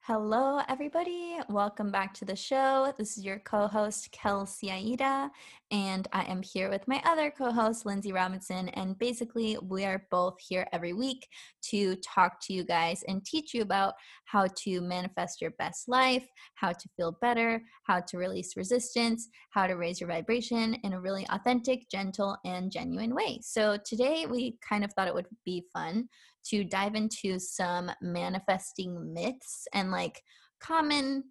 Hello, everybody. Welcome back to the show. This is your co-host, Kelsey Aida, and I am here with my other co-host, Lindsay Robinson, and basically we are both here every week to talk to you guys and teach you about how to manifest your best life, how to feel better, how to release resistance, how to raise your vibration in a really authentic, gentle, and genuine way. So today we kind of thought it would be fun to dive into some manifesting myths and like common,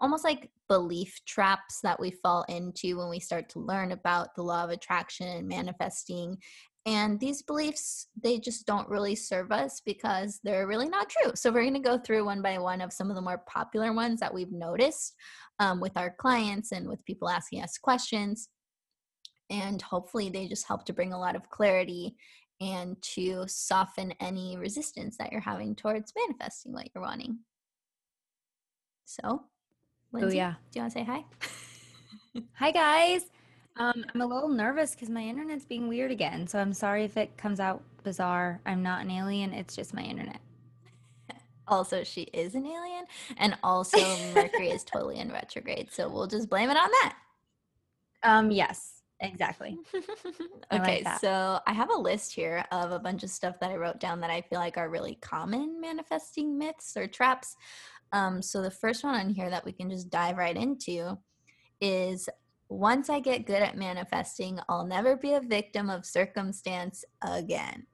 almost like belief traps that we fall into when we start to learn about the law of attraction and manifesting. And these beliefs, they just don't really serve us because they're really not true. So we're going to go through one by one of some of the more popular ones that we've noticed with our clients and with people asking us questions. And hopefully they just help to bring a lot of clarity and to soften any resistance that you're having towards manifesting what you're wanting. So, Lindsay, do you want to say hi? Hi, guys. I'm a little nervous because my internet's being weird again. So I'm sorry if it comes out bizarre. I'm not an alien. It's just my internet. Also, she is an alien. And also, Mercury is totally in retrograde. So we'll just blame it on that. Yes. Exactly. Okay, like so I have a list here of a bunch of stuff that I wrote down that I feel like are really common manifesting myths or traps. So the first one on here that we can just dive right into is, once I get good at manifesting, I'll never be a victim of circumstance again.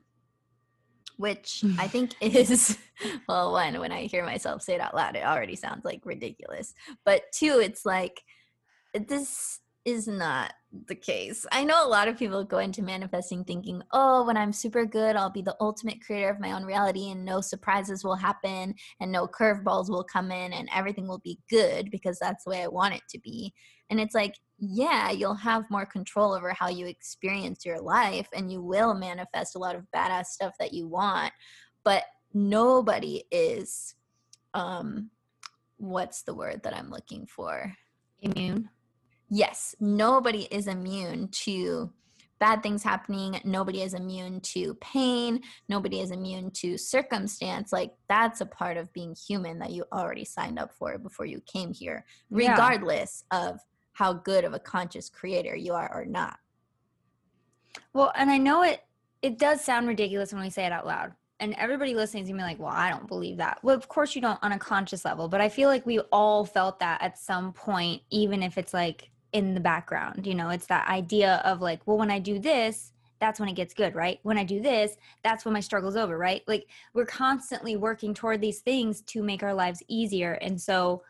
Which I think is, well, one, when I hear myself say it out loud, it already sounds like ridiculous. But two, it's like, this is not the case. I know a lot of people go into manifesting thinking, oh, when I'm super good, I'll be the ultimate creator of my own reality and no surprises will happen and no curveballs will come in and everything will be good because that's the way I want it to be. And it's like, yeah, you'll have more control over how you experience your life and you will manifest a lot of badass stuff that you want, but nobody is, what's the word that I'm looking for? Immune. Yes, nobody is immune to bad things happening. Nobody is immune to pain. Nobody is immune to circumstance. Like, that's a part of being human that you already signed up for before you came here, regardless of how good of a conscious creator you are or not. Well, and I know it does sound ridiculous when we say it out loud. And everybody listening is going to be like, well, I don't believe that. Well, of course you don't on a conscious level. But I feel like we all felt that at some point, even if it's like, in the background, you know, it's that idea of like, well, when I do this, that's when it gets good, right? When I do this, that's when my struggle's over, right? Like, we're constantly working toward these things to make our lives easier. And so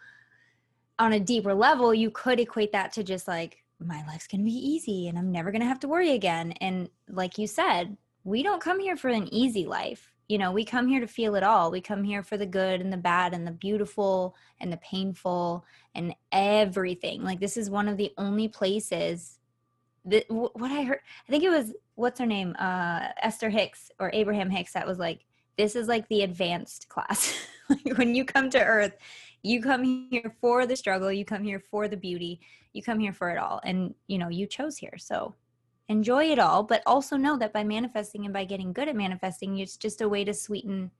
on a deeper level, you could equate that to just like, my life's going to be easy and I'm never going to have to worry again. And like you said, we don't come here for an easy life. You know, we come here to feel it all. We come here for the good and the bad and the beautiful and the painful and everything. Like, this is one of the only places that what I heard, I think it was, what's her name? Esther Hicks or Abraham Hicks, that was like, this is like the advanced class. Like, when you come to earth, you come here for the struggle. You come here for the beauty. You come here for it all. And, you know, you chose here. So enjoy it all, but also know that by manifesting and by getting good at manifesting, it's just a way to sweeten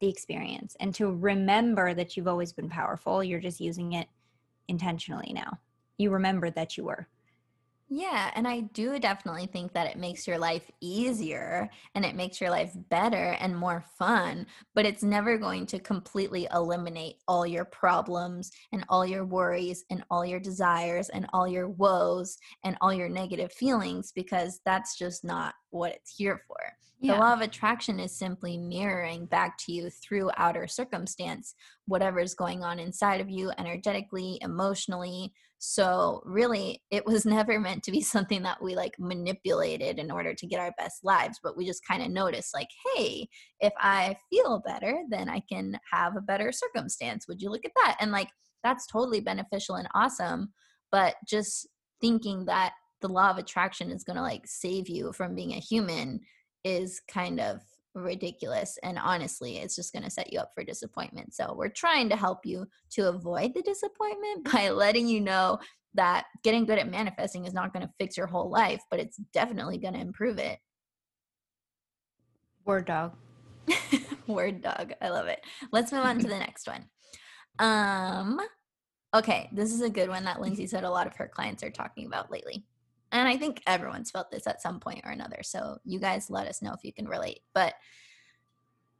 the experience and to remember that you've always been powerful. You're just using it intentionally now. You remember that you were. Yeah, and I do definitely think that it makes your life easier and it makes your life better and more fun, but it's never going to completely eliminate all your problems and all your worries and all your desires and all your woes and all your negative feelings, because that's just not what it's here for. Yeah. The law of attraction is simply mirroring back to you through outer circumstance, whatever's going on inside of you energetically, emotionally. So really, it was never meant to be something that we like manipulated in order to get our best lives, but we just kind of noticed like, hey, if I feel better, then I can have a better circumstance. Would you look at that? And like, that's totally beneficial and awesome, but just thinking that the law of attraction is going to like save you from being a human is kind of ridiculous. And honestly, it's just going to set you up for disappointment. So we're trying to help you to avoid the disappointment by letting you know that getting good at manifesting is not going to fix your whole life, but it's definitely going to improve it. Word dog. Word dog. I love it. Let's move on to the next one. Okay, this is a good one that Lindsay said a lot of her clients are talking about lately. And I think everyone's felt this at some point or another. So you guys let us know if you can relate. But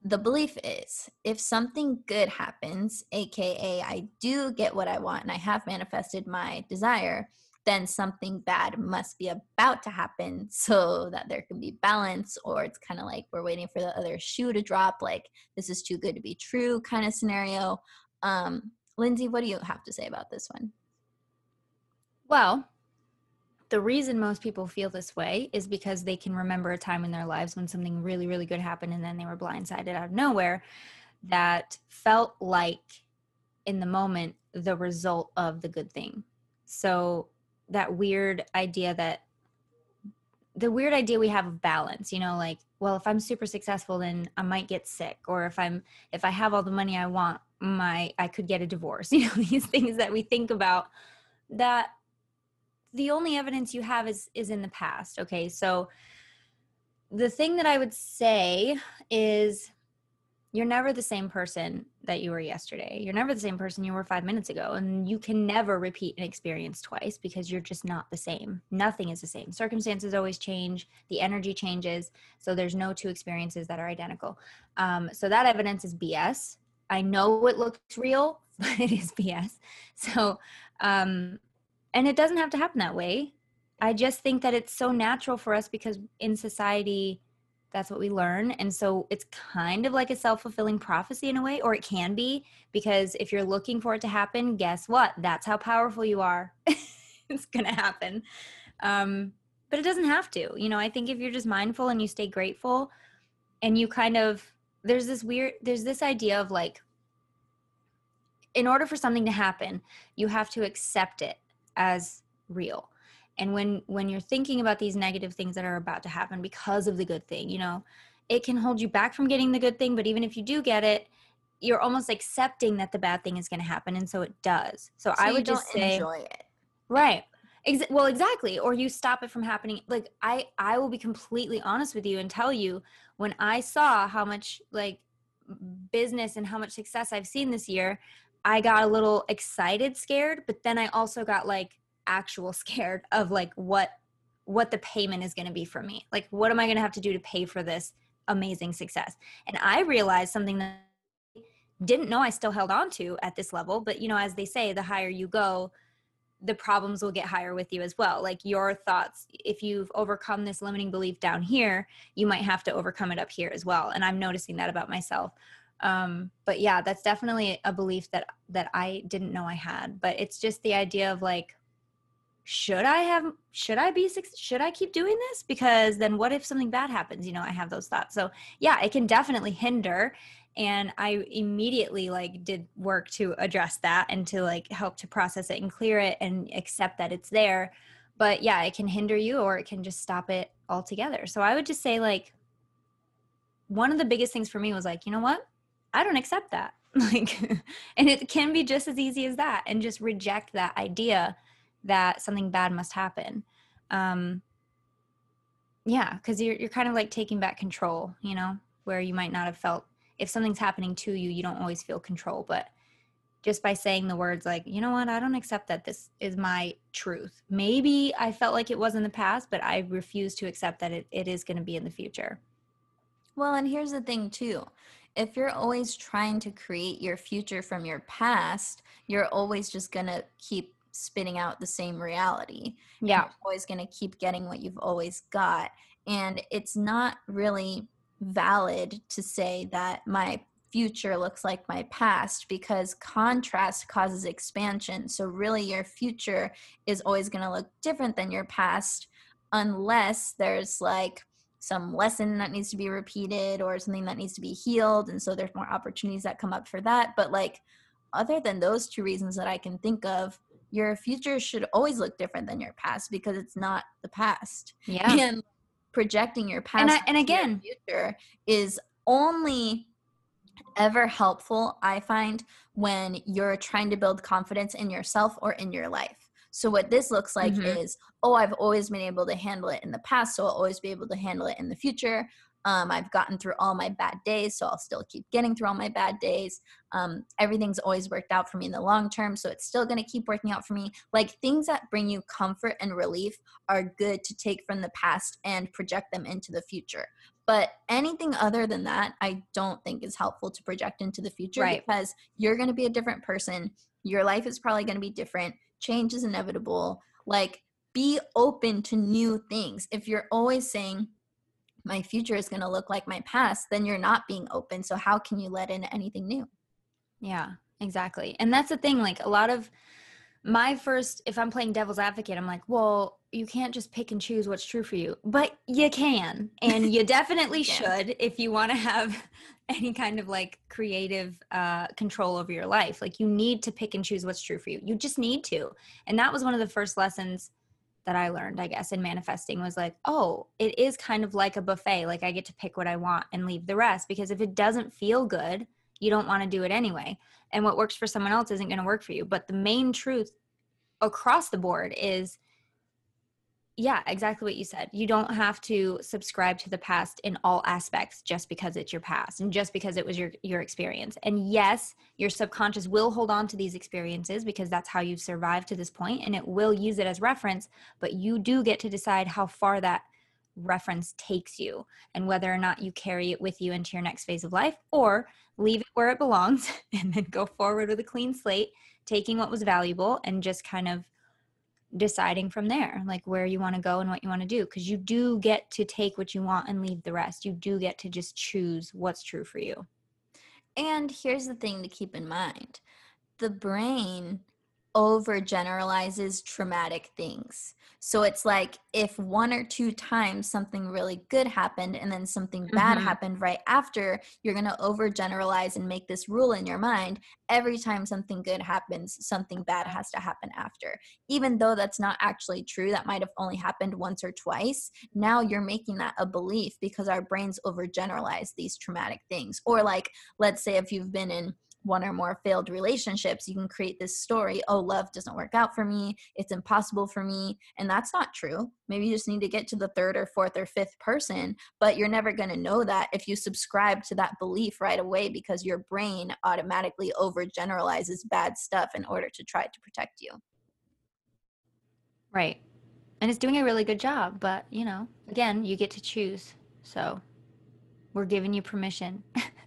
the belief is if something good happens, aka I do get what I want and I have manifested my desire, then something bad must be about to happen so that there can be balance, or it's kind of like we're waiting for the other shoe to drop, like this is too good to be true kind of scenario. Lindsay, what do you have to say about this one? Well, the reason most people feel this way is because they can remember a time in their lives when something really, really good happened and then they were blindsided out of nowhere that felt like, in the moment, the result of the good thing. So that weird idea that, the weird idea we have of balance, you know, like, well, if I'm super successful, then I might get sick, or if I have all the money I want, I could get a divorce, you know, these things that we think about that the only evidence you have is in the past. Okay. So the thing that I would say is you're never the same person that you were yesterday. You're never the same person you were 5 minutes ago. And you can never repeat an experience twice because you're just not the same. Nothing is the same. Circumstances always change. The energy changes. So there's no two experiences that are identical. So that evidence is BS. I know it looks real, but it is BS. So, and it doesn't have to happen that way. I just think that it's so natural for us because in society, that's what we learn. And so it's kind of like a self-fulfilling prophecy in a way, or it can be, because if you're looking for it to happen, guess what? That's how powerful you are. It's going to happen. But it doesn't have to. You know, I think if you're just mindful and you stay grateful and you kind of, there's this idea of like, in order for something to happen, you have to accept it as real. And when you're thinking about these negative things that are about to happen because of the good thing, you know, it can hold you back from getting the good thing. But even if you do get it, you're almost accepting that the bad thing is going to happen. And so it does. So I would just say, enjoy it. Right. Well, exactly. Or you stop it from happening. Like I will be completely honest with you and tell you, when I saw how much like business and how much success I've seen this year, I got a little excited, scared, but then I also got like actual scared of like what the payment is going to be for me. Like, what am I going to have to do to pay for this amazing success? And I realized something that I didn't know I still held on to at this level, but you know, as they say, the higher you go, the problems will get higher with you as well. Like your thoughts, if you've overcome this limiting belief down here, you might have to overcome it up here as well. And I'm noticing that about myself. But yeah, that's definitely a belief that I didn't know I had, but it's just the idea of like, should I keep doing this? Because then what if something bad happens? You know, I have those thoughts. So yeah, it can definitely hinder. And I immediately like did work to address that and to like help to process it and clear it and accept that it's there. But yeah, it can hinder you or it can just stop it altogether. So I would just say like, one of the biggest things for me was like, you know what? I don't accept that. Like, and it can be just as easy as that, and just reject that idea that something bad must happen. Yeah. Cause you're kind of like taking back control, you know, where you might not have felt, if something's happening to you, you don't always feel control, but just by saying the words like, you know what, I don't accept that this is my truth. Maybe I felt like it was in the past, but I refuse to accept that it is going to be in the future. Well, and here's the thing too. If you're always trying to create your future from your past, you're always just going to keep spitting out the same reality. Yeah. You're always going to keep getting what you've always got. And it's not really valid to say that my future looks like my past, because contrast causes expansion. So really your future is always going to look different than your past, unless there's like some lesson that needs to be repeated or something that needs to be healed. And so there's more opportunities that come up for that. But like, other than those two reasons that I can think of, your future should always look different than your past, because it's not the past. Yeah. And projecting your past and again, your future is only ever helpful, I find, when you're trying to build confidence in yourself or in your life. So what this looks like is, oh, I've always been able to handle it in the past, so I'll always be able to handle it in the future. I've gotten through all my bad days, so I'll still keep getting through all my bad days. Everything's always worked out for me in the long term, so it's still going to keep working out for me. Like, things that bring you comfort and relief are good to take from the past and project them into the future. But anything other than that, I don't think is helpful to project into the future, because you're going to be a different person. Your life is probably going to be different. Change is inevitable. Like, be open to new things. If you're always saying my future is going to look like my past, then you're not being open. So how can you let in anything new? Yeah, exactly. And that's the thing. Like, a lot of my first, if I'm playing devil's advocate, I'm like, well, you can't just pick and choose what's true for you, but you can, and you definitely should, if you want to have any kind of like creative control over your life. Like, you need to pick and choose what's true for you. You just need to. And that was one of the first lessons that I learned, I guess, in manifesting, was like, oh, it is kind of like a buffet. Like, I get to pick what I want and leave the rest, because if it doesn't feel good, you don't want to do it anyway. And what works for someone else isn't going to work for you. But the main truth across the board is, yeah, exactly what you said. You don't have to subscribe to the past in all aspects just because it's your past and just because it was your experience. And yes, your subconscious will hold on to these experiences, because that's how you've survived to this point, and it will use it as reference, but you do get to decide how far that reference takes you and whether or not you carry it with you into your next phase of life, or leave it where it belongs and then go forward with a clean slate, taking what was valuable and just kind of deciding from there, like where you want to go and what you want to do. Because you do get to take what you want and leave the rest. You do get to just choose what's true for you. And here's the thing to keep in mind. The brain overgeneralizes traumatic things. So it's like, if one or two times something really good happened and then something bad happened right after, you're going to overgeneralize and make this rule in your mind. Every time something good happens, something bad has to happen after. Even though that's not actually true, that might have only happened once or twice. Now you're making that a belief because our brains overgeneralize these traumatic things. Or like, let's say if you've been in one or more failed relationships, you can create this story, oh, love doesn't work out for me, it's impossible for me, and that's not true. Maybe you just need to get to the third or fourth or fifth person, but you're never going to know that if you subscribe to that belief right away, because your brain automatically overgeneralizes bad stuff in order to try to protect you. Right. And it's doing a really good job, but you know, again, you get to choose. So we're giving you permission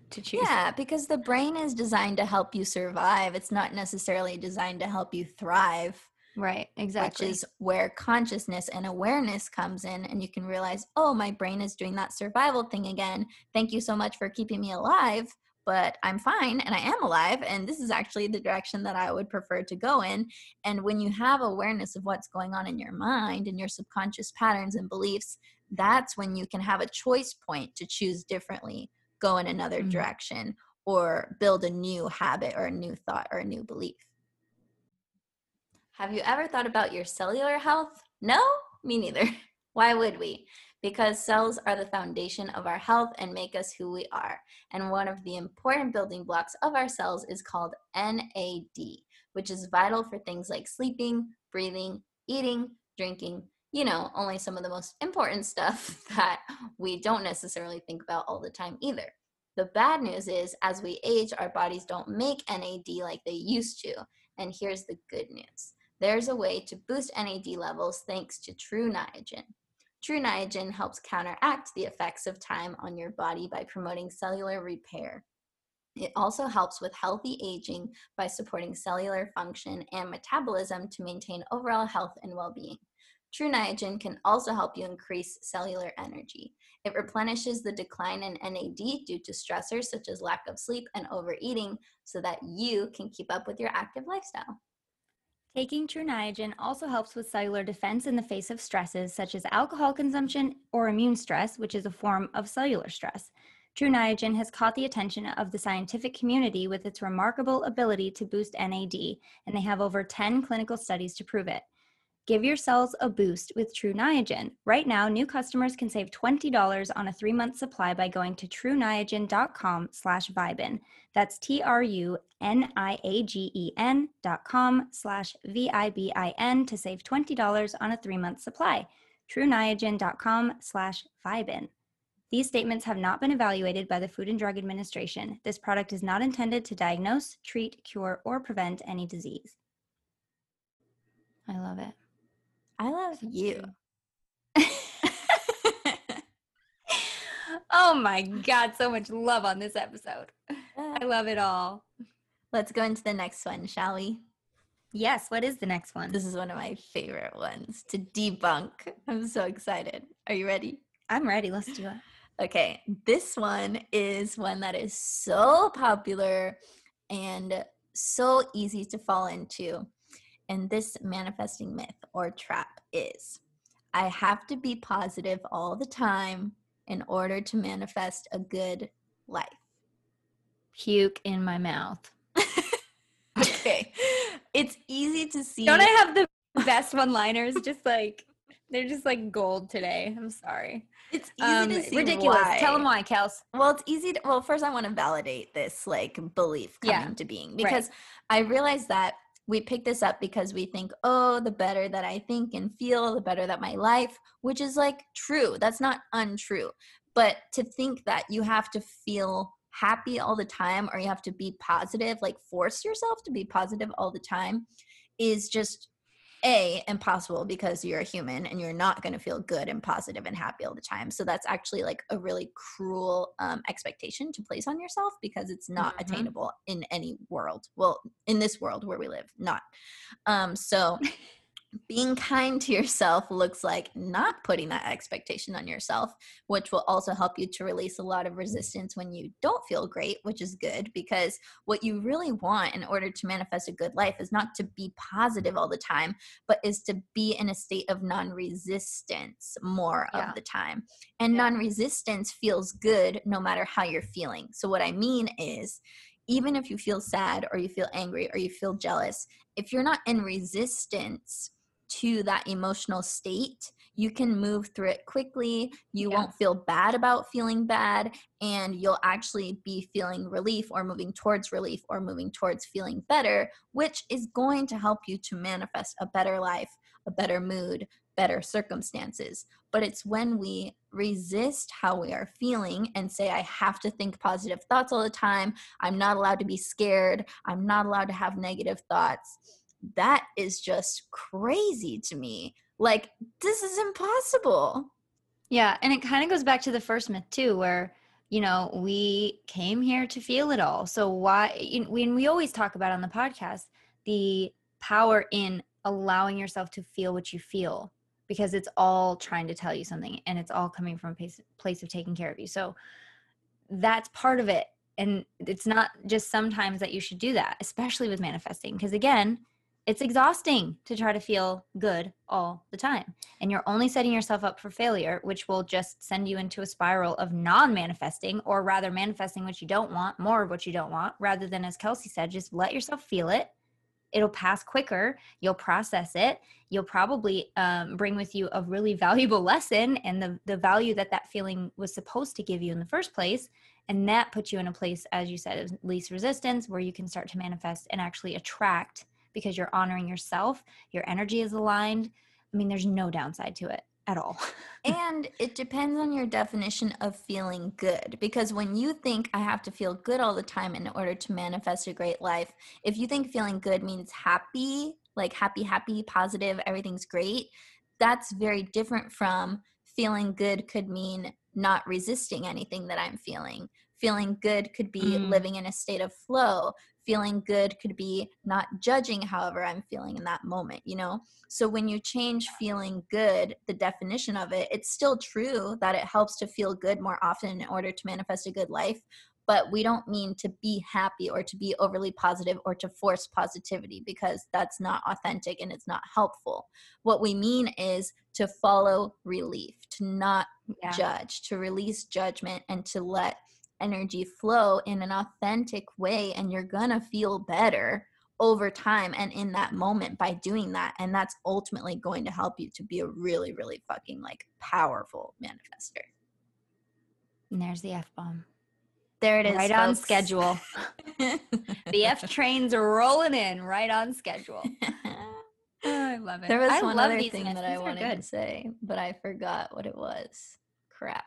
to choose. Yeah, because the brain is designed to help you survive. It's not necessarily designed to help you thrive. Right, exactly. Which is where consciousness and awareness comes in, and you can realize, oh, my brain is doing that survival thing again. Thank you so much for keeping me alive, but I'm fine and I am alive, and this is actually the direction that I would prefer to go in. And when you have awareness of what's going on in your mind and your subconscious patterns and beliefs, that's when you can have a choice point to choose differently, go in another direction, or build a new habit or a new thought or a new belief. Have you ever thought about your cellular health? No, me neither. Why would we? Because cells are the foundation of our health and make us who we are. And one of the important building blocks of our cells is called NAD, which is vital for things like sleeping, breathing, eating, drinking, you know, only some of the most important stuff that we don't necessarily think about all the time either. The bad news is, as we age, our bodies don't make NAD like they used to. And here's the good news. There's a way to boost NAD levels thanks to Tru Niagen. Tru Niagen helps counteract the effects of time on your body by promoting cellular repair. It also helps with healthy aging by supporting cellular function and metabolism to maintain overall health and well-being. Tru Niagen can also help you increase cellular energy. It replenishes the decline in NAD due to stressors such as lack of sleep and overeating so that you can keep up with your active lifestyle. Taking Tru Niagen also helps with cellular defense in the face of stresses such as alcohol consumption or immune stress, which is a form of cellular stress. Tru Niagen has caught the attention of the scientific community with its remarkable ability to boost NAD, and they have over 10 clinical studies to prove it. Give your cells a boost with Tru Niagen. Right now, new customers can save $20 on a 3-month supply by going to truniagen.com/vibin. That's truniagen.com/vibin to save $20 on a 3-month supply. truniagen.com/vibin. These statements have not been evaluated by the Food and Drug Administration. This product is not intended to diagnose, treat, cure, or prevent any disease. I love it. I love you. Oh my God, so much love on this episode. I love it all. Let's go into the next one, shall we? Yes, what is the next one? This is one of my favorite ones to debunk. I'm so excited. Are you ready? I'm ready. Let's do it. Okay, this one is one that is so popular and so easy to fall into. And this manifesting myth or trap is, I have to be positive all the time in order to manifest a good life. Puke in my mouth. Okay. It's easy to see. Don't I have the best one-liners? Just like, they're just like gold today. I'm sorry. It's easy to see. Ridiculous. Why. Tell them why, Kels. Well, it's easy. Well, first I want to validate this like belief coming to being, because I realized that we pick this up because we think, oh, the better that I think and feel, the better that my life, which is like true. That's not untrue. But to think that you have to feel happy all the time or you have to be positive, like force yourself to be positive all the time is just impossible because you're a human and you're not going to feel good and positive and happy all the time. So that's actually like a really cruel expectation to place on yourself because it's not attainable in any world. Well, in this world where we live, not. So being kind to yourself looks like not putting that expectation on yourself, which will also help you to release a lot of resistance when you don't feel great, which is good because what you really want in order to manifest a good life is not to be positive all the time, but is to be in a state of non-resistance more of the time. And non-resistance feels good no matter how you're feeling. So what I mean is, even if you feel sad or you feel angry or you feel jealous, if you're not in resistance to that emotional state, you can move through it quickly. You won't feel bad about feeling bad, and you'll actually be feeling relief or moving towards relief or moving towards feeling better, which is going to help you to manifest a better life, a better mood, better circumstances. But it's when we resist how we are feeling and say, I have to think positive thoughts all the time. I'm not allowed to be scared. I'm not allowed to have negative thoughts. That is just crazy to me. Like, this is impossible. Yeah. And it kind of goes back to the first myth too, where, you know, we came here to feel it all. So why, when we always talk about on the podcast, the power in allowing yourself to feel what you feel, because it's all trying to tell you something and it's all coming from a place of taking care of you. So that's part of it. And it's not just sometimes that you should do that, especially with manifesting, because again, it's exhausting to try to feel good all the time. And you're only setting yourself up for failure, which will just send you into a spiral of non-manifesting, or rather manifesting what you don't want, more of what you don't want, rather than, as Kelsey said, just let yourself feel it. It'll pass quicker. You'll process it. You'll probably bring with you a really valuable lesson and the value that feeling was supposed to give you in the first place. And that puts you in a place, as you said, of least resistance, where you can start to manifest and actually attract, because you're honoring yourself. Your energy is aligned. I mean, there's no downside to it at all. And it depends on your definition of feeling good, because when you think I have to feel good all the time in order to manifest a great life, if you think feeling good means happy, like happy, positive, everything's great, that's very different from feeling good could mean not resisting anything that I'm feeling. Feeling good could be living in a state of flow. Feeling good could be not judging however I'm feeling in that moment, you know? So when you change feeling good, the definition of it, it's still true that it helps to feel good more often in order to manifest a good life, but we don't mean to be happy or to be overly positive or to force positivity, because that's not authentic and it's not helpful. What we mean is to follow relief, to not judge, to release judgment and to let energy flow in an authentic way, and you're gonna feel better over time and in that moment by doing that. And that's ultimately going to help you to be a really, really fucking like powerful manifester. And there's the F-bomb. There it is. Right, folks. On schedule. The F train's rolling in right on schedule. Oh, I love it. There was one other thing that I wanted to say, but I forgot what it was. Crap.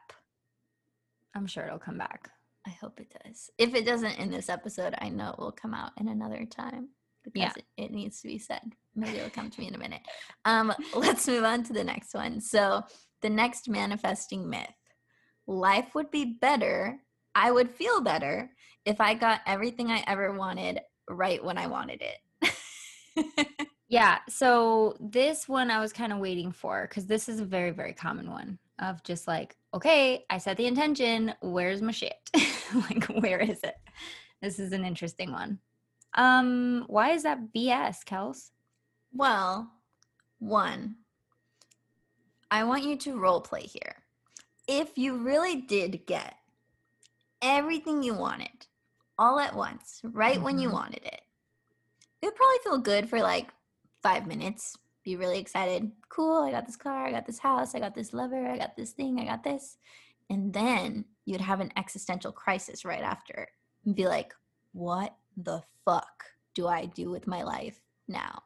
I'm sure it'll come back. I hope it does. If it doesn't in this episode, I know it will come out in another time, because it needs to be said. Maybe it'll come to me in a minute. Let's move on to the next one. So the next manifesting myth: life would be better, I would feel better if I got everything I ever wanted right when I wanted it. Yeah. So this one I was kind of waiting for, because this is a very, very common one of just like, okay, I set the intention. Where's my shit? Like, where is it? This is an interesting one. Why is that BS, Kels? Well, one, I want you to role play here. If you really did get everything you wanted all at once, right when you wanted it, it would probably feel good for like 5 minutes. Be really excited. Cool, I got this car, I got this house, I got this lover, I got this thing, I got this. And then you'd have an existential crisis right after and be like, what the fuck do I do with my life now?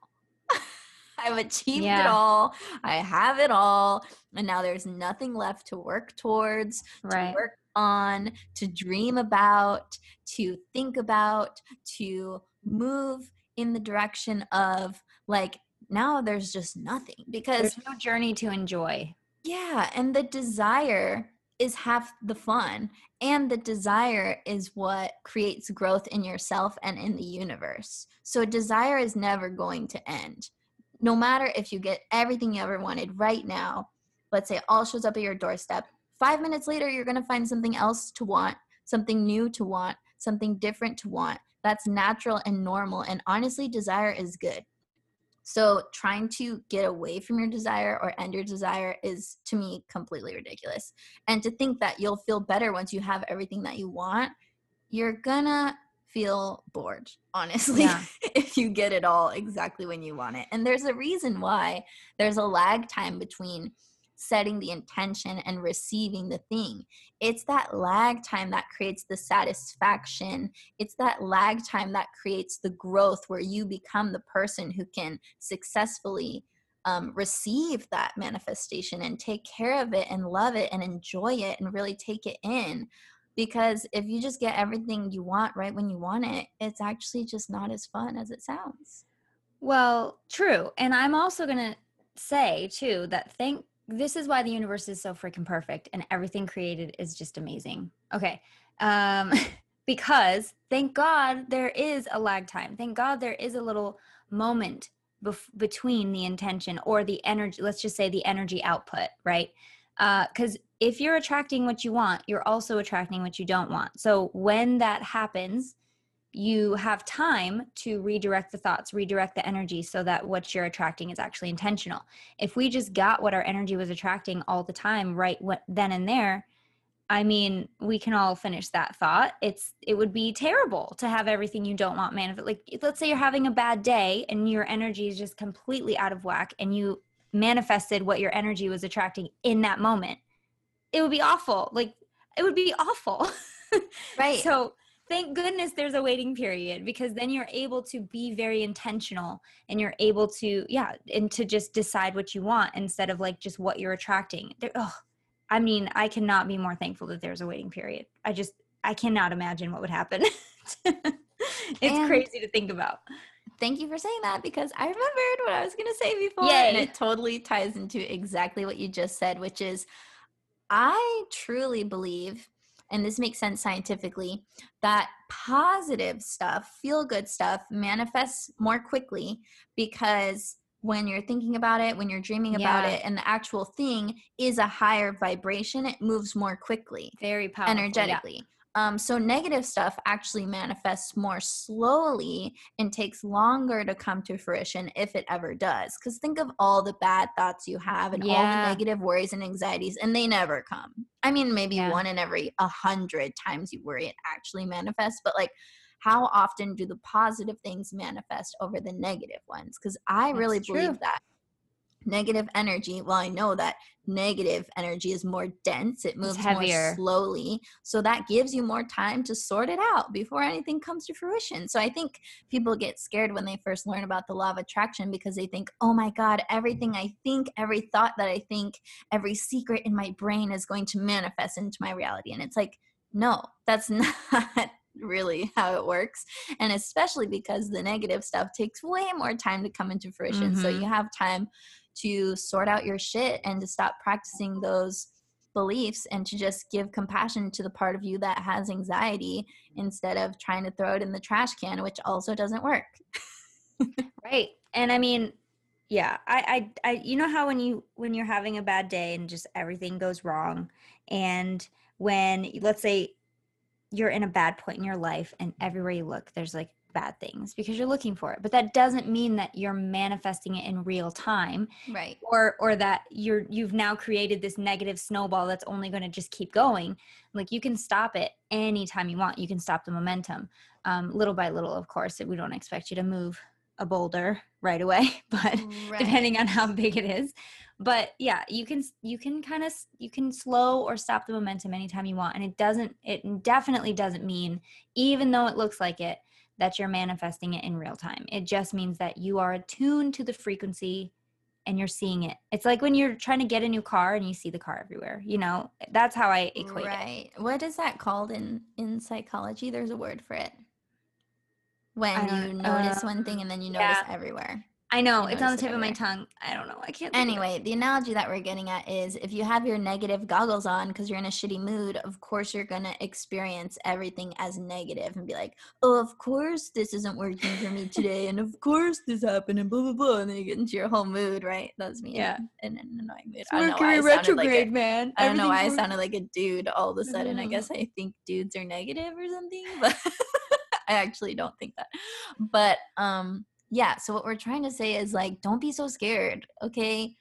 I've achieved it all. I have it all. And now there's nothing left to work towards, to work on, to dream about, to think about, to move in the direction of. Like, now there's just nothing, because there's no journey to enjoy. Yeah. And the desire is half the fun. And the desire is what creates growth in yourself and in the universe. So desire is never going to end. No matter if you get everything you ever wanted right now, let's say it all shows up at your doorstep. 5 minutes later, you're going to find something else to want, something new to want, something different to want. That's natural and normal. And honestly, desire is good. So trying to get away from your desire or end your desire is, to me, completely ridiculous. And to think that you'll feel better once you have everything that you want, you're gonna feel bored, honestly, if you get it all exactly when you want it. And there's a reason why there's a lag time between setting the intention and receiving the thing. It's that lag time that creates the satisfaction. It's that lag time that creates the growth where you become the person who can successfully receive that manifestation and take care of it and love it and enjoy it and really take it in. Because if you just get everything you want right when you want it, it's actually just not as fun as it sounds. Well, true. And I'm also going to say too that this is why the universe is so freaking perfect and everything created is just amazing. Okay. Because thank God there is a lag time. Thank God there is a little moment between the intention or the energy, let's just say the energy output, right? Because if you're attracting what you want, you're also attracting what you don't want. So when that happens, you have time to redirect the thoughts, redirect the energy so that what you're attracting is actually intentional. If we just got what our energy was attracting all the time, right then and there, I mean, we can all finish that thought. It would be terrible to have everything you don't want manifest. Like, let's say you're having a bad day and your energy is just completely out of whack and you manifested what your energy was attracting in that moment. It would be awful. Like, it would be awful. Right. So thank goodness there's a waiting period, because then you're able to be very intentional and you're able to, and to just decide what you want instead of like just what you're attracting. I mean, I cannot be more thankful that there's a waiting period. I cannot imagine what would happen. It's crazy to think about. Thank you for saying that, because I remembered what I was going to say before. Yay. And it totally ties into exactly what you just said, which is I truly believe and this makes sense scientifically, that positive stuff, feel-good stuff manifests more quickly because when you're thinking about it, when you're dreaming about it, and the actual thing is a higher vibration, it moves more quickly. Very powerful. Energetically. Yeah. So negative stuff actually manifests more slowly and takes longer to come to fruition, if it ever does. Because think of all the bad thoughts you have and all the negative worries and anxieties, and they never come. I mean, maybe 1 in every 100 times you worry it actually manifests. But like, how often do the positive things manifest over the negative ones? Because I really believe that. Negative energy, well, I know that negative energy is more dense. It moves more slowly. So that gives you more time to sort it out before anything comes to fruition. So I think people get scared when they first learn about the law of attraction because they think, oh my God, everything I think, every thought that I think, every secret in my brain is going to manifest into my reality. And it's like, no, that's not really how it works. And especially because the negative stuff takes way more time to come into fruition. Mm-hmm. So you have time to sort out your shit and to stop practicing those beliefs and to just give compassion to the part of you that has anxiety instead of trying to throw it in the trash can, which also doesn't work. Right. And I mean, yeah, I you know how when you're having a bad day and just everything goes wrong, and when, let's say, you're in a bad point in your life and everywhere you look, there's like bad things because you're looking for it, but that doesn't mean that you're manifesting it in real time, right? Or that you've now created this negative snowball that's only going to just keep going. Like, you can stop it anytime you want. You can stop the momentum, little by little. Of course, we don't expect you to move a boulder right away, but depending on how big it is. But yeah, you can slow or stop the momentum anytime you want, and it definitely doesn't mean, even though it looks like it, that you're manifesting it in real time. It just means that you are attuned to the frequency and you're seeing it. It's like when you're trying to get a new car and you see the car everywhere, you know, that's how I equate it. What is that called in psychology? There's a word for it. When you notice one thing and then you notice everywhere. I know. It's on the tip of my tongue. I don't know. I can't. Anyway, the analogy that we're getting at is, if you have your negative goggles on because you're in a shitty mood, of course you're going to experience everything as negative and be like, oh, of course this isn't working for me today. And of course this happened and blah, blah, blah. And then you get into your whole mood, right? That's me. Yeah. In an annoying mood. It's Mercury retrograde, man. I don't know why I sounded like a dude all of a sudden. I guess I think dudes are negative or something, but I actually don't think that. But, yeah, so what we're trying to say is, like, don't be so scared, okay?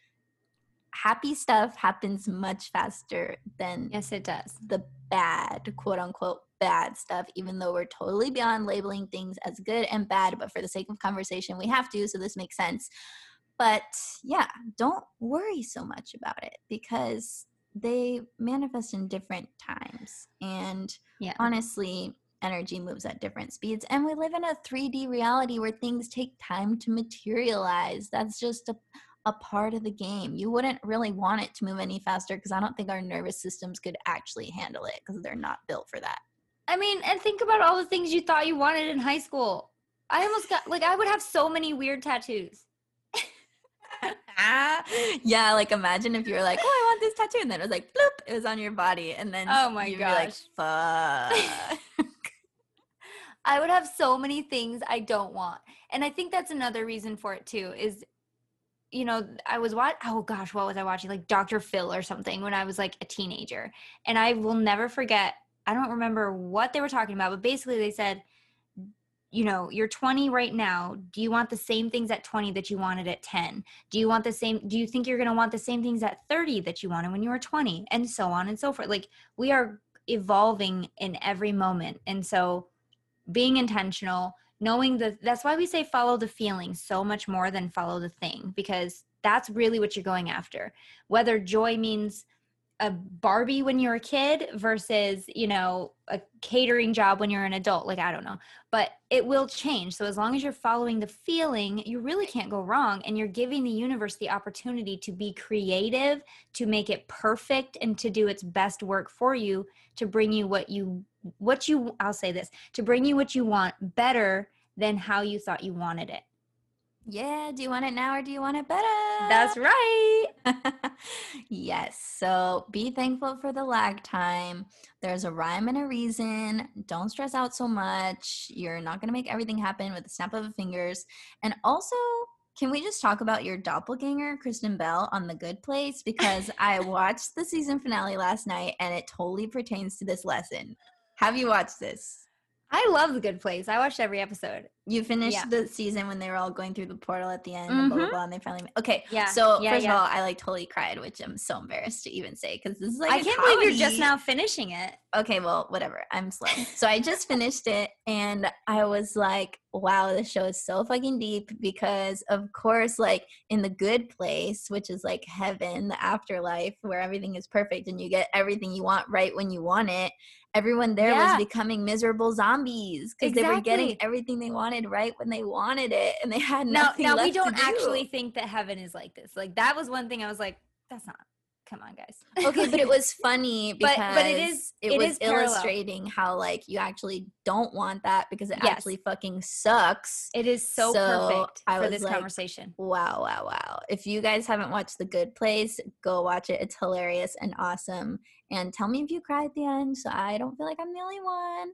Happy stuff happens much faster than the bad, quote-unquote, bad stuff, even though we're totally beyond labeling things as good and bad, but for the sake of conversation, we have to, so this makes sense. But, yeah, don't worry so much about it because they manifest in different times. And honestly, energy moves at different speeds, and we live in a 3D reality where things take time to materialize. That's just a part of the game. You wouldn't really want it to move any faster because I don't think our nervous systems could actually handle it because they're not built for that. I mean, and think about all the things you thought you wanted in high school. I almost got, like, I would have so many weird tattoos. Yeah, like, imagine if you were like, oh, I want this tattoo, and then it was like, bloop, it was on your body, and then you'd be like, fuck. I would have so many things I don't want. And I think that's another reason for it too is, you know, I was what was I watching? Like Dr. Phil or something when I was like a teenager. And I will never forget, I don't remember what they were talking about, but basically they said, you know, you're 20 right now. Do you want the same things at 20 that you wanted at 10? Do you think you're going to want the same things at 30 that you wanted when you were 20? And so on and so forth. Like, we are evolving in every moment. And so being intentional, knowing that, that's why we say follow the feeling so much more than follow the thing, because that's really what you're going after. Whether joy means a Barbie when you're a kid versus, you know, a catering job when you're an adult, like, I don't know, but it will change. So as long as you're following the feeling, you really can't go wrong. And you're giving the universe the opportunity to be creative, to make it perfect, and to do its best work for you, to bring you to bring you what you want better than how you thought you wanted it. Yeah. Do you want it now or do you want it better? That's right. Yes. So be thankful for the lag time. There's a rhyme and a reason. Don't stress out so much. You're not going to make everything happen with a snap of the fingers. And also, can we just talk about your doppelganger, Kristen Bell, on The Good Place? Because I watched the season finale last night and it totally pertains to this lesson. Have you watched this? I love The Good Place. I watched every episode. You finished the season when they were all going through the portal at the end and blah, blah, blah, and they finally okay. Yeah. So first of all, I like totally cried, which I'm so embarrassed to even say because this is like I can't believe you're just now finishing it. Okay, well, whatever. I'm slow. So I just finished it and I was like, wow, this show is so fucking deep because of course, like in The Good Place, which is like heaven, the afterlife where everything is perfect and you get everything you want right when you want it. Everyone there was becoming miserable zombies because they were getting everything they wanted right when they wanted it and they had nothing left to do. Now we don't actually think that heaven is like this. Like that was one thing I was like, that's not, come on guys. Okay, but it was funny because but it was illustrating how like you actually don't want that because it actually fucking sucks. It is so perfect for this conversation. Wow, wow, wow. If you guys haven't watched The Good Place, go watch it. It's hilarious and awesome. And tell me if you cry at the end so I don't feel like I'm the only one.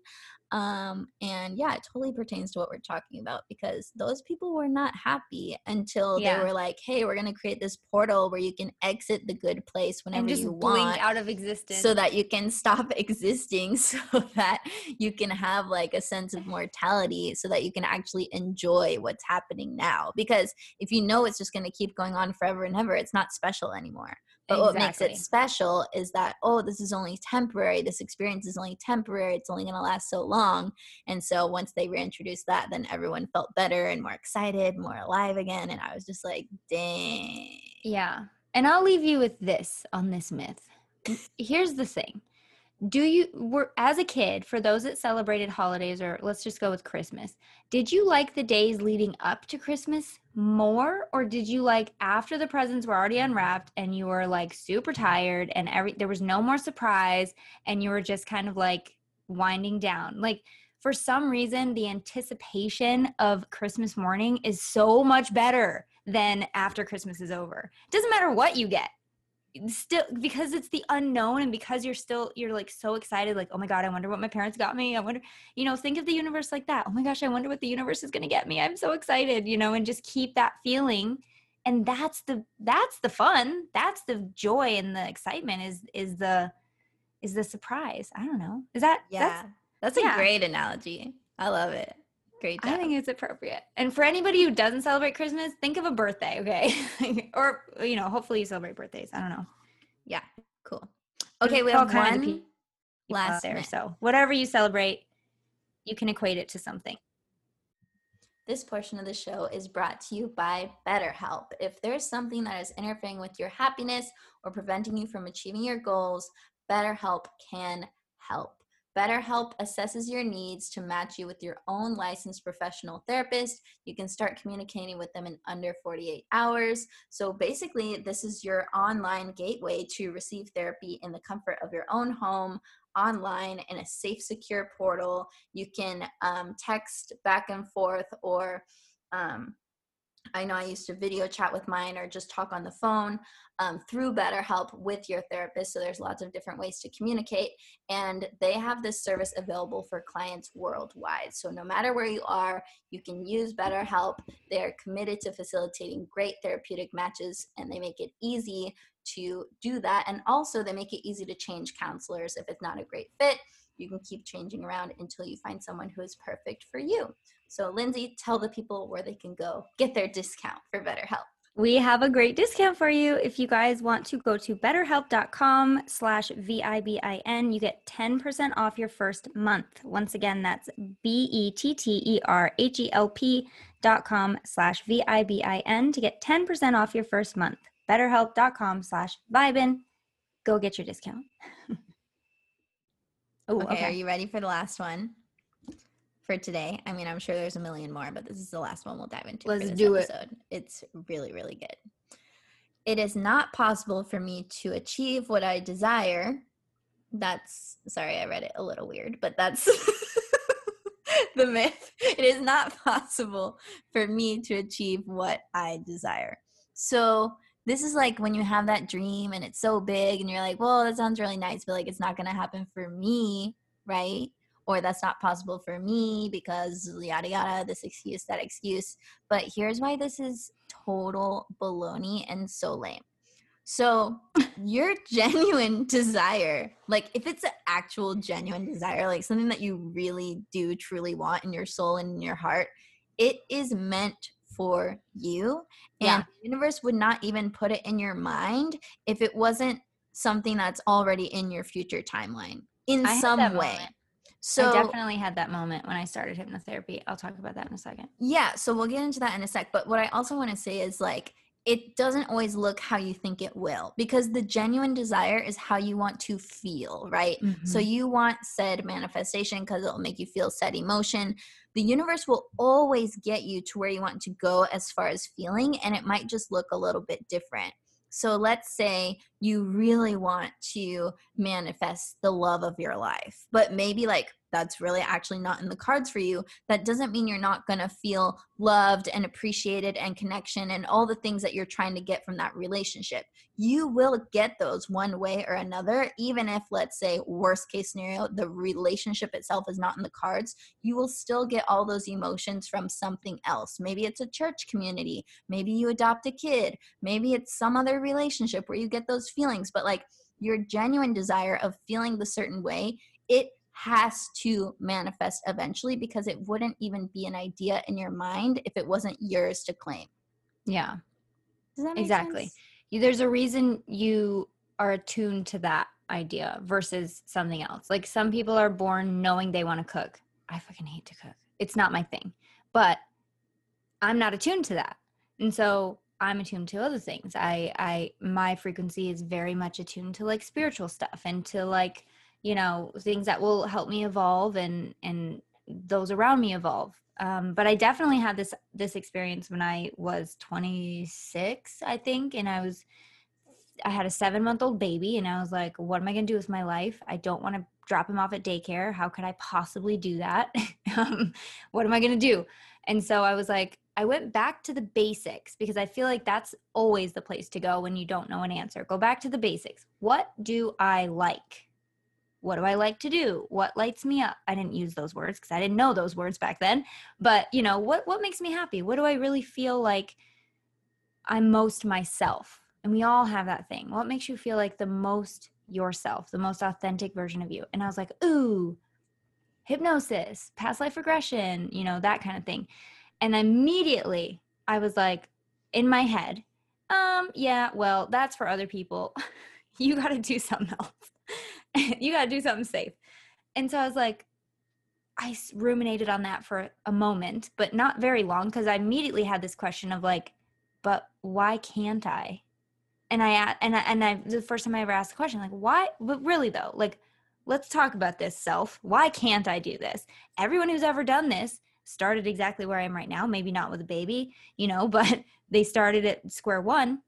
And yeah, it totally pertains to what we're talking about because those people were not happy until they were like, hey, we're going to create this portal where you can exit the good place whenever you want. And just blink out of existence. So that you can stop existing so that you can have like a sense of mortality so that you can actually enjoy what's happening now. Because if you know it's just going to keep going on forever and ever, it's not special anymore. But what makes it special is that, oh, this is only temporary. This experience is only temporary. It's only going to last so long. And so once they reintroduced that, then everyone felt better and more excited, more alive again. And I was just like, dang. Yeah. And I'll leave you with this on this myth. Here's the thing. As a kid, for those that celebrated holidays, or let's just go with Christmas, did you like the days leading up to Christmas more, or did you like after the presents were already unwrapped and you were like super tired and there was no more surprise and you were just kind of like winding down? Like for some reason, the anticipation of Christmas morning is so much better than after Christmas is over. It doesn't matter what you get. Still, because it's the unknown and because you're like so excited, like, oh my God, I wonder what my parents got me. I wonder, think of the universe like that. Oh my gosh, I wonder what the universe is going to get me. I'm so excited, and just keep that feeling. And that's the fun. That's the joy and the excitement is the surprise. I don't know. Is that, that's a great analogy. I love it. Great job. I think it's appropriate. And for anybody who doesn't celebrate Christmas, think of a birthday, okay? Or, hopefully you celebrate birthdays. I don't know. Yeah, cool. Okay, we have one last there. So whatever you celebrate, you can equate it to something. This portion of the show is brought to you by BetterHelp. If there's something that is interfering with your happiness or preventing you from achieving your goals, BetterHelp can help. BetterHelp assesses your needs to match you with your own licensed professional therapist. You can start communicating with them in under 48 hours. So basically, this is your online gateway to receive therapy in the comfort of your own home, online, in a safe, secure portal. You can text back and forth or I know I used to video chat with mine or just talk on the phone through BetterHelp with your therapist. So there's lots of different ways to communicate. And they have this service available for clients worldwide. So no matter where you are, you can use BetterHelp. They're committed to facilitating great therapeutic matches and they make it easy to do that. And also they make it easy to change counselors if it's not a great fit. You can keep changing around until you find someone who is perfect for you. So Lindsay, tell the people where they can go get their discount for BetterHelp. We have a great discount for you. If you guys want to go to betterhelp.com/VIBIN, you get 10% off your first month. Once again, that's BETTERHELP.com/VIBIN to get 10% off your first month. Betterhelp.com/vibin. Go get your discount. Ooh, okay, are you ready for the last one for today? I mean, I'm sure there's a million more, but this is the last one we'll dive into. Let's do it. It's really, really good. It is not possible for me to achieve what I desire. That's, sorry, I read it a little weird, but that's the myth. It is not possible for me to achieve what I desire. So this is like when you have that dream and it's so big and you're like, well, that sounds really nice, but like it's not going to happen for me, right? Or that's not possible for me because yada yada, this excuse, that excuse. But here's why this is total baloney and so lame. So your genuine desire, like if it's an actual genuine desire, like something that you really do truly want in your soul and in your heart, it is meant for you. And the universe would not even put it in your mind if it wasn't something that's already in your future timeline in some way. So I definitely had that moment when I started hypnotherapy. I'll talk about that in a second. Yeah. So we'll get into that in a sec. But what I also want to say is like, it doesn't always look how you think it will, because the genuine desire is how you want to feel, right? Mm-hmm. So you want said manifestation because it'll make you feel said emotion. The universe will always get you to where you want to go as far as feeling, and it might just look a little bit different. So let's say you really want to manifest the love of your life, but maybe like that's really actually not in the cards for you. That doesn't mean you're not going to feel loved and appreciated and connection and all the things that you're trying to get from that relationship. You will get those one way or another, even if, let's say, worst case scenario, the relationship itself is not in the cards. You will still get all those emotions from something else. Maybe it's a church community. Maybe you adopt a kid. Maybe it's some other relationship where you get those feelings. But like your genuine desire of feeling the certain way, it has to manifest eventually, because it wouldn't even be an idea in your mind if it wasn't yours to claim. Yeah. Does that make sense? Exactly. There's a reason you are attuned to that idea versus something else. Like some people are born knowing they want to cook. I fucking hate to cook. It's not my thing. But I'm not attuned to that. And so I'm attuned to other things. My frequency is very much attuned to like spiritual stuff and to like, you know, things that will help me evolve and those around me evolve. But I definitely had this experience when I was 26, I think. And I had a 7-month-old baby and I was like, what am I going to do with my life? I don't want to drop him off at daycare. How could I possibly do that? What am I going to do? And so I was like, I went back to the basics, because I feel like that's always the place to go when you don't know an answer. Go back to the basics. What do I like? What do I like to do? What lights me up? I didn't use those words because I didn't know those words back then. But, you know, what makes me happy? What do I really feel like I'm most myself? And we all have that thing. What makes you feel like the most yourself, the most authentic version of you? And I was like, ooh, hypnosis, past life regression, you know, that kind of thing. And immediately I was like, in my head, yeah, well, that's for other people. You got to do something else. You got to do something safe. And so I was like, I ruminated on that for a moment, but not very long, because I immediately had this question of like, but why can't I? And I the first time I ever asked the question, like, why? But really though, like, let's talk about this, self. Why can't I do this? Everyone who's ever done this started exactly where I am right now. Maybe not with a baby, you know, but they started at square one.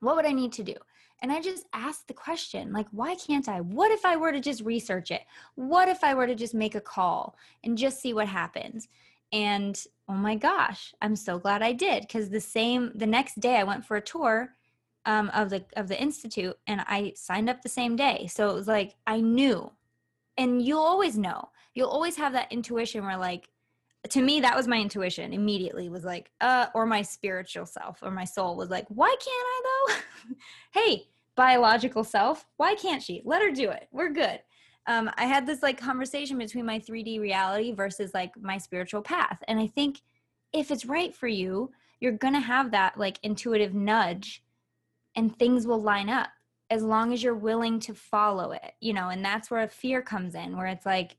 What would I need to do? And I just asked the question, like, why can't I? What if I were to just research it? What if I were to just make a call and just see what happens? And oh my gosh, I'm so glad I did. Because the next day I went for a tour of the Institute, and I signed up the same day. So it was like, I knew. And you'll always know. You'll always have that intuition where, like, to me, that was my intuition immediately, was like, or my spiritual self or my soul was like, why can't I though? Hey, biological self, why can't she? Let her do it. We're good. I had this like conversation between my 3D reality versus like my spiritual path. And I think if it's right for you, you're going to have that like intuitive nudge and things will line up as long as you're willing to follow it, you know, and that's where fear comes in, where it's like,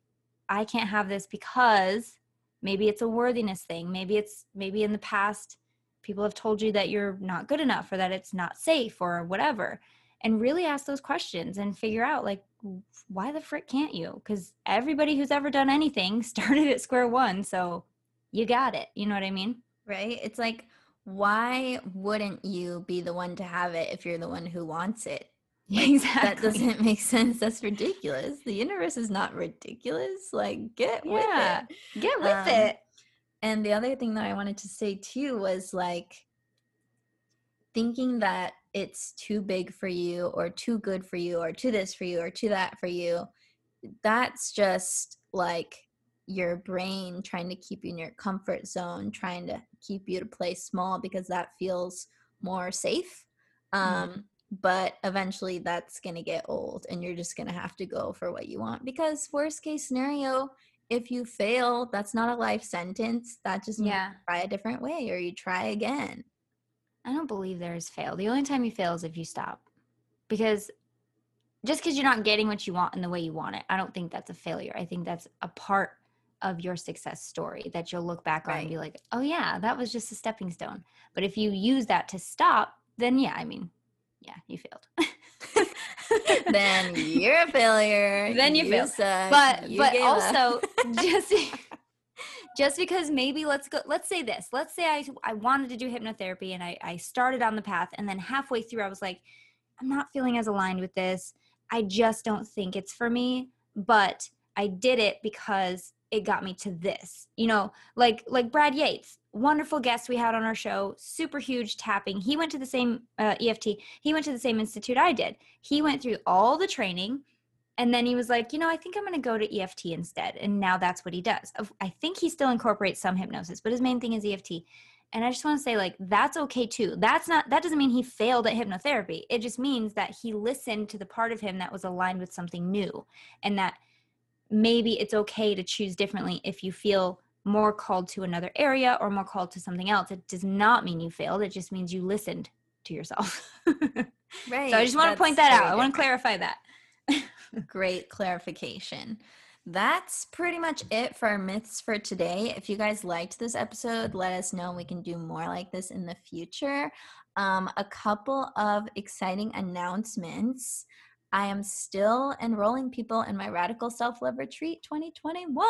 I can't have this because maybe it's a worthiness thing. Maybe in the past, people have told you that you're not good enough or that it's not safe or whatever. And really ask those questions and figure out, like, why the frick can't you? Because everybody who's ever done anything started at square one. So you got it. You know what I mean? Right? It's like, why wouldn't you be the one to have it if you're the one who wants it? Exactly. That doesn't make sense. That's ridiculous. The universe is not ridiculous. Like, get with it. Get with it. And the other thing that I wanted to say too was like thinking that it's too big for you or too good for you or too this for you or too that for you. That's just like your brain trying to keep you in your comfort zone, trying to keep you to play small because that feels more safe. But eventually that's going to get old and you're just going to have to go for what you want, because worst case scenario, if you fail, that's not a life sentence. That just means you try a different way or you try again. I don't believe there is fail. The only time you fail is if you stop, because just because you're not getting what you want in the way you want it, I don't think that's a failure. I think that's a part of your success story that you'll look back on and be like, oh yeah, that was just a stepping stone. But if you use that to stop, then you failed. Then you're a failure. Then you failed. Suck. But also just because maybe let's say I wanted to do hypnotherapy and I started on the path, and then halfway through I was like, I'm not feeling as aligned with this. I just don't think it's for me, but I did it because it got me to this, like Brad Yates, wonderful guest we had on our show, super huge tapping. He went to the same EFT. He went to the same institute I did. He went through all the training, and then he was like, I think I'm going to go to EFT instead. And now that's what he does. I think he still incorporates some hypnosis, but his main thing is EFT. And I just want to say, like, that's okay too. That doesn't mean he failed at hypnotherapy. It just means that he listened to the part of him that was aligned with something new, and that maybe it's okay to choose differently if you feel more called to another area or more called to something else. It does not mean you failed. It just means you listened to yourself. Right. So I just want to point that out. I want to clarify that. Great clarification. That's pretty much it for our myths for today. If you guys liked this episode, let us know. We can do more like this in the future. A couple of exciting announcements. I am still enrolling people in my Radical Self-Love Retreat 2021,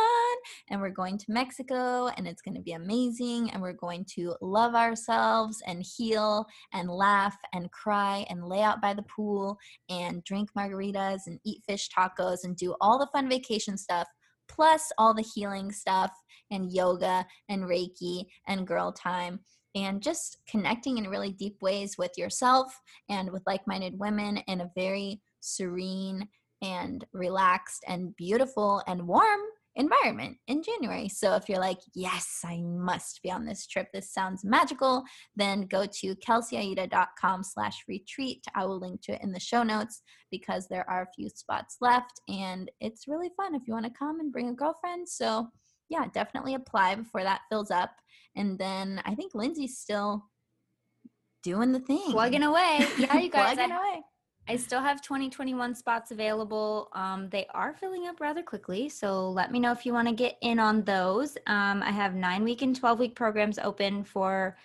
and we're going to Mexico, and it's going to be amazing, and we're going to love ourselves and heal and laugh and cry and lay out by the pool and drink margaritas and eat fish tacos and do all the fun vacation stuff, plus all the healing stuff and yoga and Reiki and girl time. And just connecting in really deep ways with yourself and with like-minded women in a very serene and relaxed and beautiful and warm environment in January. So if you're like, yes, I must be on this trip, this sounds magical, then go to kelseyaida.com/retreat. I will link to it in the show notes because there are a few spots left, and it's really fun if you want to come and bring a girlfriend. So yeah, definitely apply before that fills up. And then I think Lindsay's still doing the thing. Plugging away. Yeah, you guys. Plugging away. I still have 2021 spots available. They are filling up rather quickly, so let me know if you want to get in on those. I have 9-week and 12-week programs open for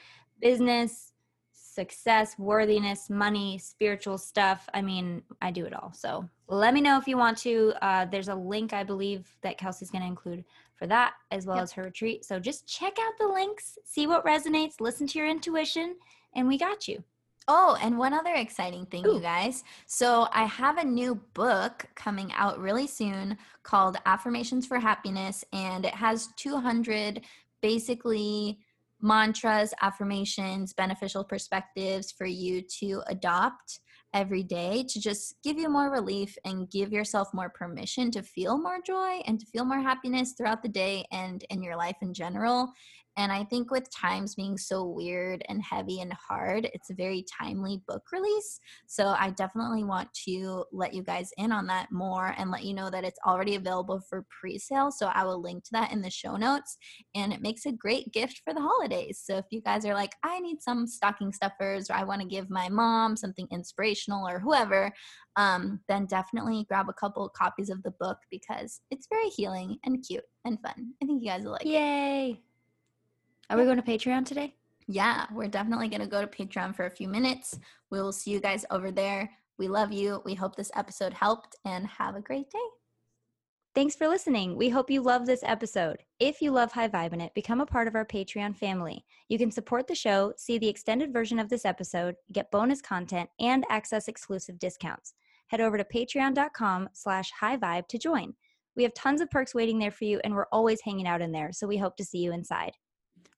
business, success, worthiness, money, spiritual stuff. I mean, I do it all. So let me know if you want to. There's a link, I believe, that Kelsey's going to include for that, as well as her retreat. So just check out the links, see what resonates, listen to your intuition, and we got you. Oh, and one other exciting thing, you guys. So I have a new book coming out really soon called Affirmations for Happiness, and it has 200 basically mantras, affirmations, beneficial perspectives for you to adopt every day to just give you more relief and give yourself more permission to feel more joy and to feel more happiness throughout the day and in your life in general. And I think with times being so weird and heavy and hard, it's a very timely book release. So I definitely want to let you guys in on that more and let you know that it's already available for pre-sale. So I will link to that in the show notes, and it makes a great gift for the holidays. So if you guys are like, I need some stocking stuffers, or I want to give my mom something inspirational or whoever, then definitely grab a couple copies of the book because it's very healing and cute and fun. I think you guys will like it. Yay. Are we going to Patreon today? Yeah, we're definitely going to go to Patreon for a few minutes. We will see you guys over there. We love you. We hope this episode helped, and have a great day. Thanks for listening. We hope you love this episode. If you love High Vibe In It, become a part of our Patreon family. You can support the show, see the extended version of this episode, get bonus content, and access exclusive discounts. head over to patreon.com/highvibe to join. We have tons of perks waiting there for you, and we're always hanging out in there, so we hope to see you inside.